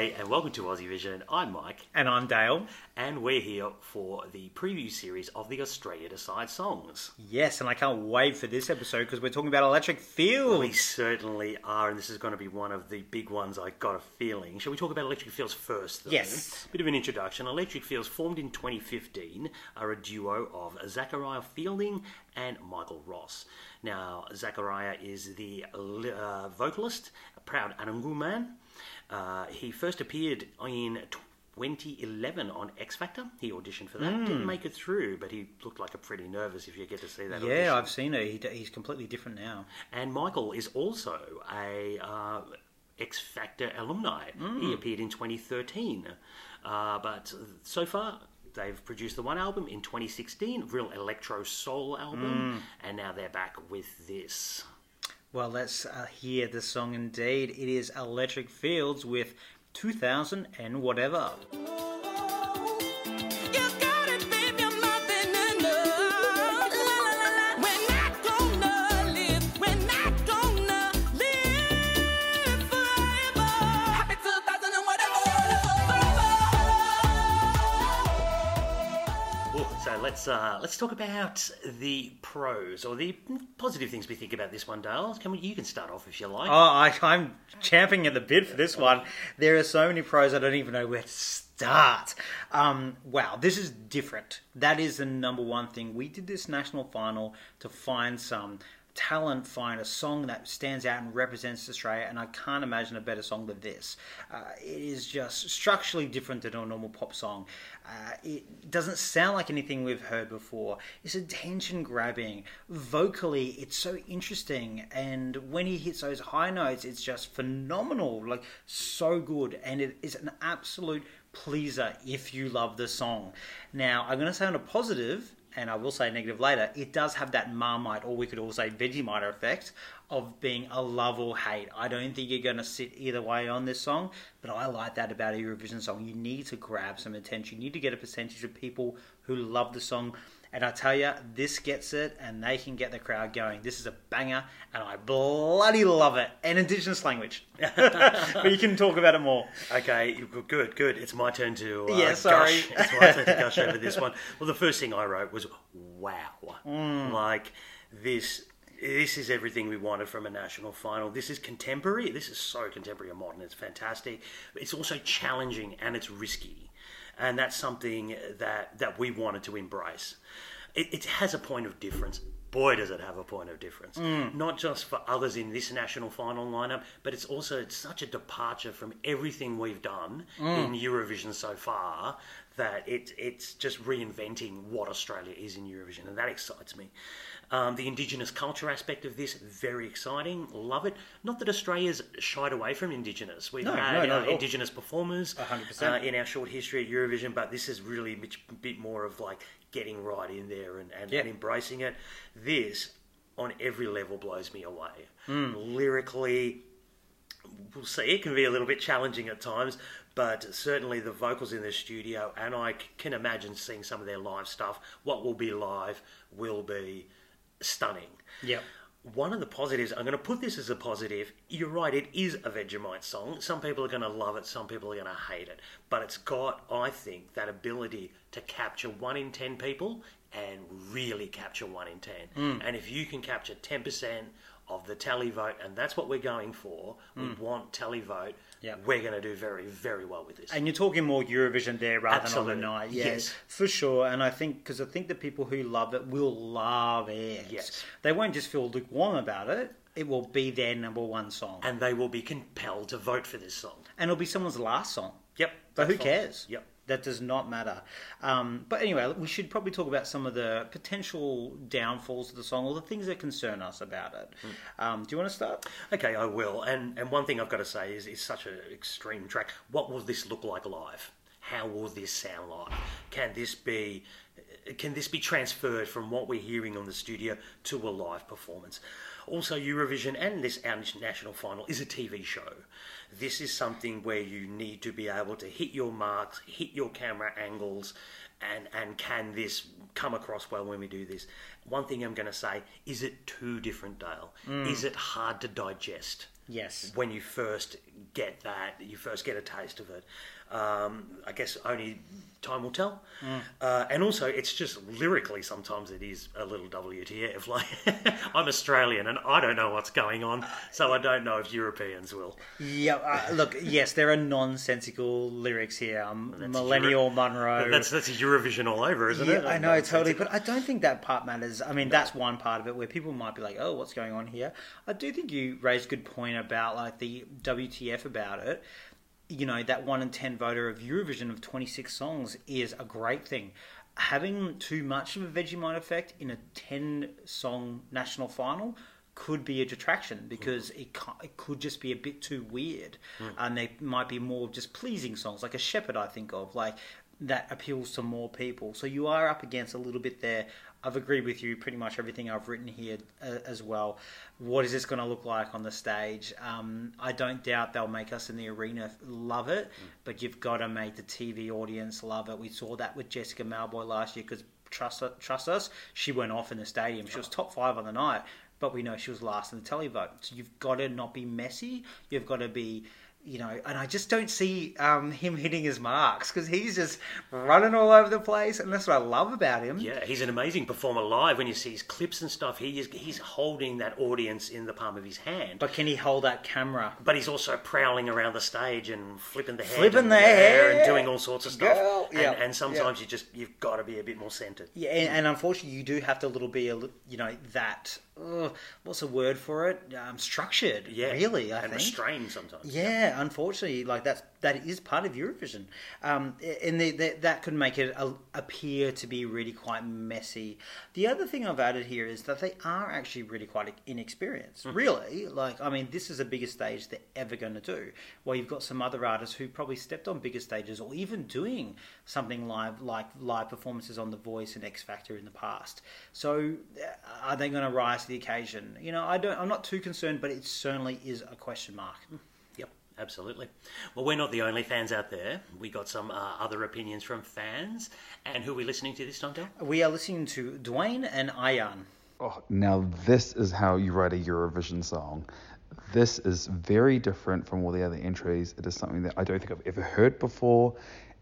day and welcome to Aussie Vision. I'm Mike. And I'm Dale. And we're here for the preview series of the Australia Decide songs. Yes, and I can't wait for this episode because we're talking about Electric Fields. We certainly are, and this is going to be one of the big ones, I got a feeling. Shall we talk about Electric Fields first, though? Yes. Bit of an introduction. Electric Fields, formed in 2015, are a duo of Zachariah Fielding and Michael Ross. Now, Zachariah is the vocalist, a proud Anangu man. He first appeared in 2011 on X Factor. He auditioned for that. Didn't make it through, but he looked like a pretty nervous if you get to see that audition. Yeah, I've seen it. He's completely different now. And Michael is also a X Factor alumni. He appeared in 2013. But so far, they've produced the one album in 2016, real electro soul album, and now they're back with this. Well, let's hear the song indeed. It is Electric Fields with 2000 and whatever. Let's talk about the pros or the positive things we think about this one, Dale. You can start off if you like. Oh, I'm champing at the bit for this one. There are so many pros, I don't even know where to start. Wow, this is different. That is the number one thing. We did this national final to find some talent, find a song that stands out and represents Australia, and I can't imagine a better song than this. It is just structurally different than a normal pop song. It doesn't sound like anything we've heard before. It's attention-grabbing. Vocally, it's so interesting, and when he hits those high notes, it's just phenomenal, like so good, and it is an absolute pleaser if you love the song. Now, I'm going to sound a positive, and I will say negative later, it does have that Marmite, or we could all say Vegemite effect, of being a love or hate. I don't think you're going to sit either way on this song, but I like that about a Eurovision song. You need to grab some attention. You need to get a percentage of people who love the song. And I tell you, this gets it, and they can get the crowd going. This is a banger, and I bloody love it. And Indigenous language. But you can talk about it more. Okay, good. It's my turn to gush. It's my turn to gush over this one. Well, the first thing I wrote was, wow. Like, this is everything we wanted from a national final. This is contemporary. This is so contemporary and modern. It's fantastic. It's also challenging, and it's risky. And that's something that we wanted to embrace. It has a point of difference. Boy, does it have a point of difference. Not just for others in this national final lineup, but it's such a departure from everything we've done in Eurovision so far that it's just reinventing what Australia is in Eurovision, and that excites me. The Indigenous culture aspect of this, very exciting. Love it. Not that Australia's shied away from Indigenous. We've had Indigenous performers 100%. In our short history at Eurovision, but this is really a bit more of like getting right in there and embracing it. This, on every level, blows me away. Lyrically, we'll see. It can be a little bit challenging at times, but certainly the vocals in the studio, and I can imagine seeing some of their live stuff. What will be live will be stunning. Yeah. One of the positives, I'm going to put this as a positive, you're right, it is a Vegemite song. Some people are going to love it, some people are going to hate it. But it's got, I think, that ability to capture 1 in 10 people and really capture 1 in 10. And if you can capture 10% of the tally vote, and that's what we're going for, we want tally vote, we're going to do very, very well with this. And you're talking more Eurovision there rather than on the night. Yes, for sure. And I think the people who love it will love it. Yes. They won't just feel lukewarm about it. It will be their number one song. And they will be compelled to vote for this song. And it'll be someone's last song. Yep. But who cares? Yep. That does not matter. But anyway, we should probably talk about some of the potential downfalls of the song or the things that concern us about it. Do you want to start? Okay, I will. And one thing I've got to say is it's such an extreme track. What will this look like live? How will this sound live? Can this be transferred from what we're hearing on the studio to a live performance? Also, Eurovision and our national final is a TV show. This is something where you need to be able to hit your marks, hit your camera angles, and can this come across well when we do this? One thing I'm going to say, is it too different, Dale? Is it hard to digest? Yes. When you first get that, you first get a taste of it. I guess only time will tell. And also, it's just lyrically, sometimes it is a little WTF. Like, I'm Australian and I don't know what's going on, so I don't know if Europeans will. Yeah, look, yes, there are nonsensical lyrics here. Millennial Monroe. That's Eurovision all over, isn't it? I know, totally. But I don't think that part matters. I mean, that's one part of it where people might be like, oh, what's going on here? I do think you raised a good point about like the WTF about it. You know, that 1 in 10 voter of Eurovision of 26 songs is a great thing. Having too much of a Vegemite effect in a 10-song national final could be a detraction because it could just be a bit too weird. And they might be more just pleasing songs, like a shepherd I think of, like that appeals to more people. So you are up against a little bit there. I've agreed with you pretty much everything I've written here as well. What is this going to look like on the stage? I don't doubt they'll make us in the arena love it, but you've got to make the TV audience love it. We saw that with Jessica Malboy last year because trust us, she went off in the stadium. She was top 5 on the night, but we know she was last in the televote. So you've got to not be messy. You've got to be... You know, and I just don't see him hitting his marks because he's just running all over the place, and that's what I love about him. Yeah, he's an amazing performer live. When you see his clips and stuff, he's holding that audience in the palm of his hand. But can he hold that camera? But he's also prowling around the stage and flipping the hair and doing all sorts of stuff. Girl. And sometimes you've got to be a bit more centered. Yeah, and unfortunately, you do have to what's the word for it? Structured, really, I think. And restrained sometimes. Yeah, unfortunately, like that is part of Eurovision. And that could make it appear to be really quite messy. The other thing I've added here is that they are actually really quite inexperienced, really. Like, I mean, this is the biggest stage they're ever going to do. Well, you've got some other artists who probably stepped on bigger stages or even doing something live, like live performances on The Voice and X Factor in the past. So are they going to rise to the occasion? You know, I'm not too concerned, but it certainly is a question mark. Yep, absolutely. Well, we're not the only fans out there. We got some other opinions from fans. And who are we listening to this time, Dale? We are listening to Dwayne and Ayan. Oh, now this is how you write a Eurovision song. This is very different from all the other entries. It is something that I don't think I've ever heard before.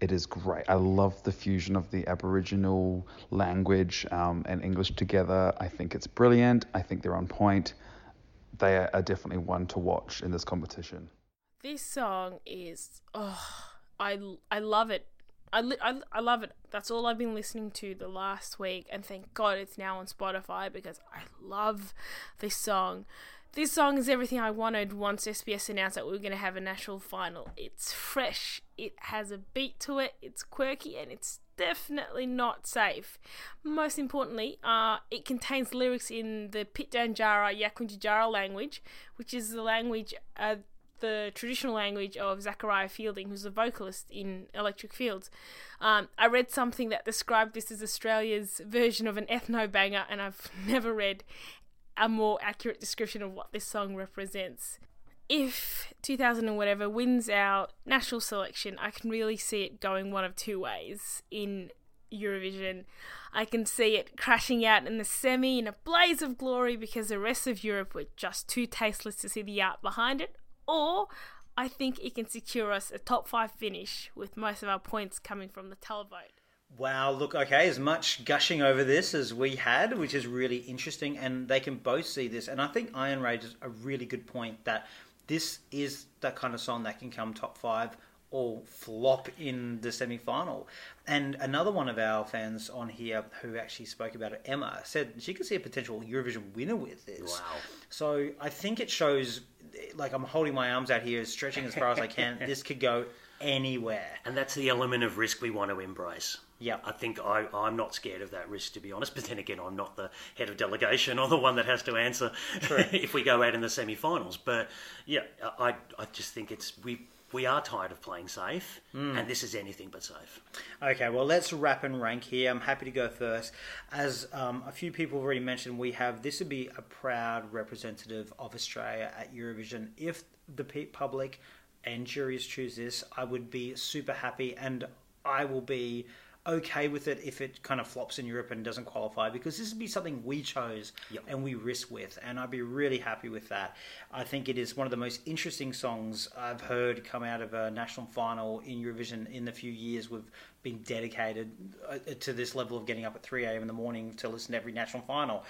It is great. I love the fusion of the Aboriginal language and English together. I think it's brilliant. I think they're on point. They are definitely one to watch in this competition. This song is... Oh, I love it. I love it. That's all I've been listening to the last week. And thank God it's now on Spotify because I love this song. This song is everything I wanted once SBS announced that we were going to have a national final. It's fresh, it has a beat to it, it's quirky, and it's definitely not safe. Most importantly, it contains lyrics in the Pitjantjatjara Yankunytjatjara language, which is the language, the traditional language of Zachariah Fielding, who's a vocalist in Electric Fields. I read something that described this as Australia's version of an ethno-banger, and I've never read a more accurate description of what this song represents. If 2000 and whatever wins our national selection, I can really see it going one of two ways in Eurovision. I can see it crashing out in the semi in a blaze of glory because the rest of Europe were just too tasteless to see the art behind it, or I think it can secure us a top 5 finish with most of our points coming from the televote. Wow, look, okay, as much gushing over this as we had, which is really interesting, and they can both see this. And I think Ayan raises a really good point that this is that kind of song that can come top 5 or flop in the semi-final. And another one of our fans on here who actually spoke about it, Emma, said she could see a potential Eurovision winner with this. Wow. So I think it shows, like I'm holding my arms out here, stretching as far as I can, this could go anywhere. And that's the element of risk we want to embrace. Yeah, I think I'm not scared of that risk, to be honest. But then again, I'm not the head of delegation or the one that has to answer if we go out in the semi-finals. But yeah, I just think we are tired of playing safe, and this is anything but safe. Okay, well, let's wrap and rank here. I'm happy to go first. As a few people have already mentioned, this would be a proud representative of Australia at Eurovision. If the public and juries choose this, I would be super happy, and I will be okay with it if it kind of flops in Europe and doesn't qualify, because this would be something we chose and we risk with, and I'd be really happy with that. I think it is one of the most interesting songs I've heard come out of a national final in Eurovision in the few years we've been dedicated to this level of getting up at 3 a.m. in the morning to listen to every national final.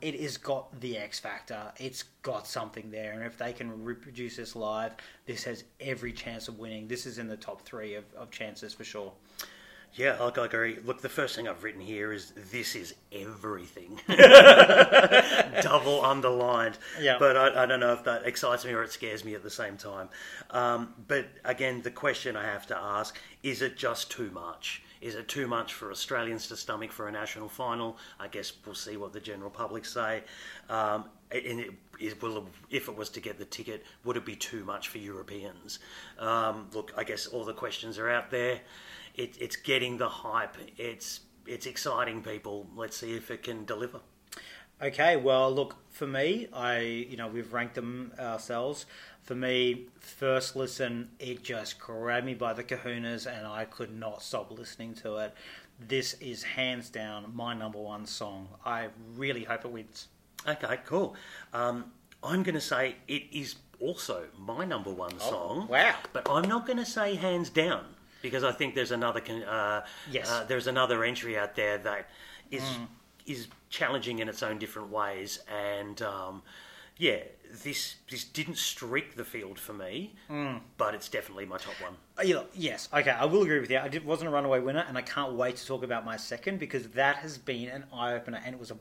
It has got the X Factor. It's got something there, and if they can reproduce this live, this has every chance of winning. This is in the top three of chances for sure. Yeah, I agree. Look, the first thing I've written here is this is everything. Double underlined. Yeah. But I don't know if that excites me or it scares me at the same time. But again, the question I have to ask, is it just too much? Is it too much for Australians to stomach for a national final? I guess we'll see what the general public say. And if it was to get the ticket, would it be too much for Europeans? Look, I guess all the questions are out there. It's getting the hype. It's exciting people. Let's see if it can deliver. Okay, well, look, for me, we've ranked them ourselves. For me, first listen, it just grabbed me by the kahunas, and I could not stop listening to it. This is hands down my number one song. I really hope it wins. Okay, cool. I'm going to say it is also my number one song. Wow! But I'm not going to say hands down, because I think there's another there's another entry out there that is challenging in its own different ways, and this didn't streak the field for me, but it's definitely my top one. Yes, okay, I will agree with you. It wasn't a runaway winner, and I can't wait to talk about my second, because that has been an eye opener, and it was a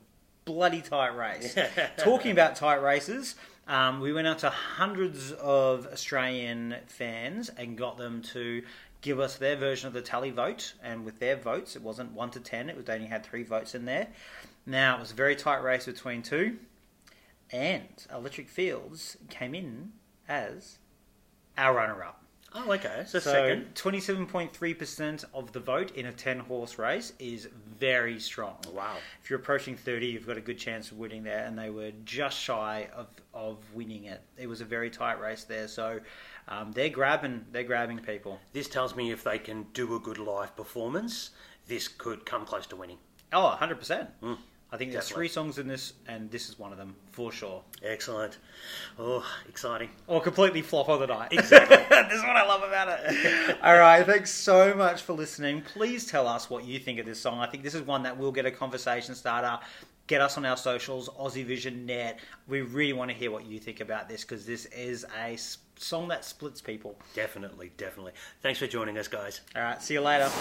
bloody tight race. Talking about tight races. We went out to hundreds of Australian fans and got them to give us their version of the tally vote. And with their votes, it wasn't 1 to 10. It was only had 3 votes in there. Now, it was a very tight race between 2. And Electric Fields came in as our runner-up. Oh, okay. So second. 27.3% of the vote in a 10-horse race is very strong. Wow. If you're approaching 30, you've got a good chance of winning there, and they were just shy of winning it. It was a very tight race there, so they're grabbing people. This tells me if they can do a good live performance, this could come close to winning. Oh, 100%. I think there's 3 songs in this, and this is one of them, for sure. Excellent. Oh, exciting. Or completely flop of the night. Exactly. This is what I love about it. All right, thanks so much for listening. Please tell us what you think of this song. I think this is one that will get a conversation starter. Get us on our socials, Aussie Vision Net. We really want to hear what you think about this, because this is a song that splits people. Definitely, definitely. Thanks for joining us, guys. All right, see you later.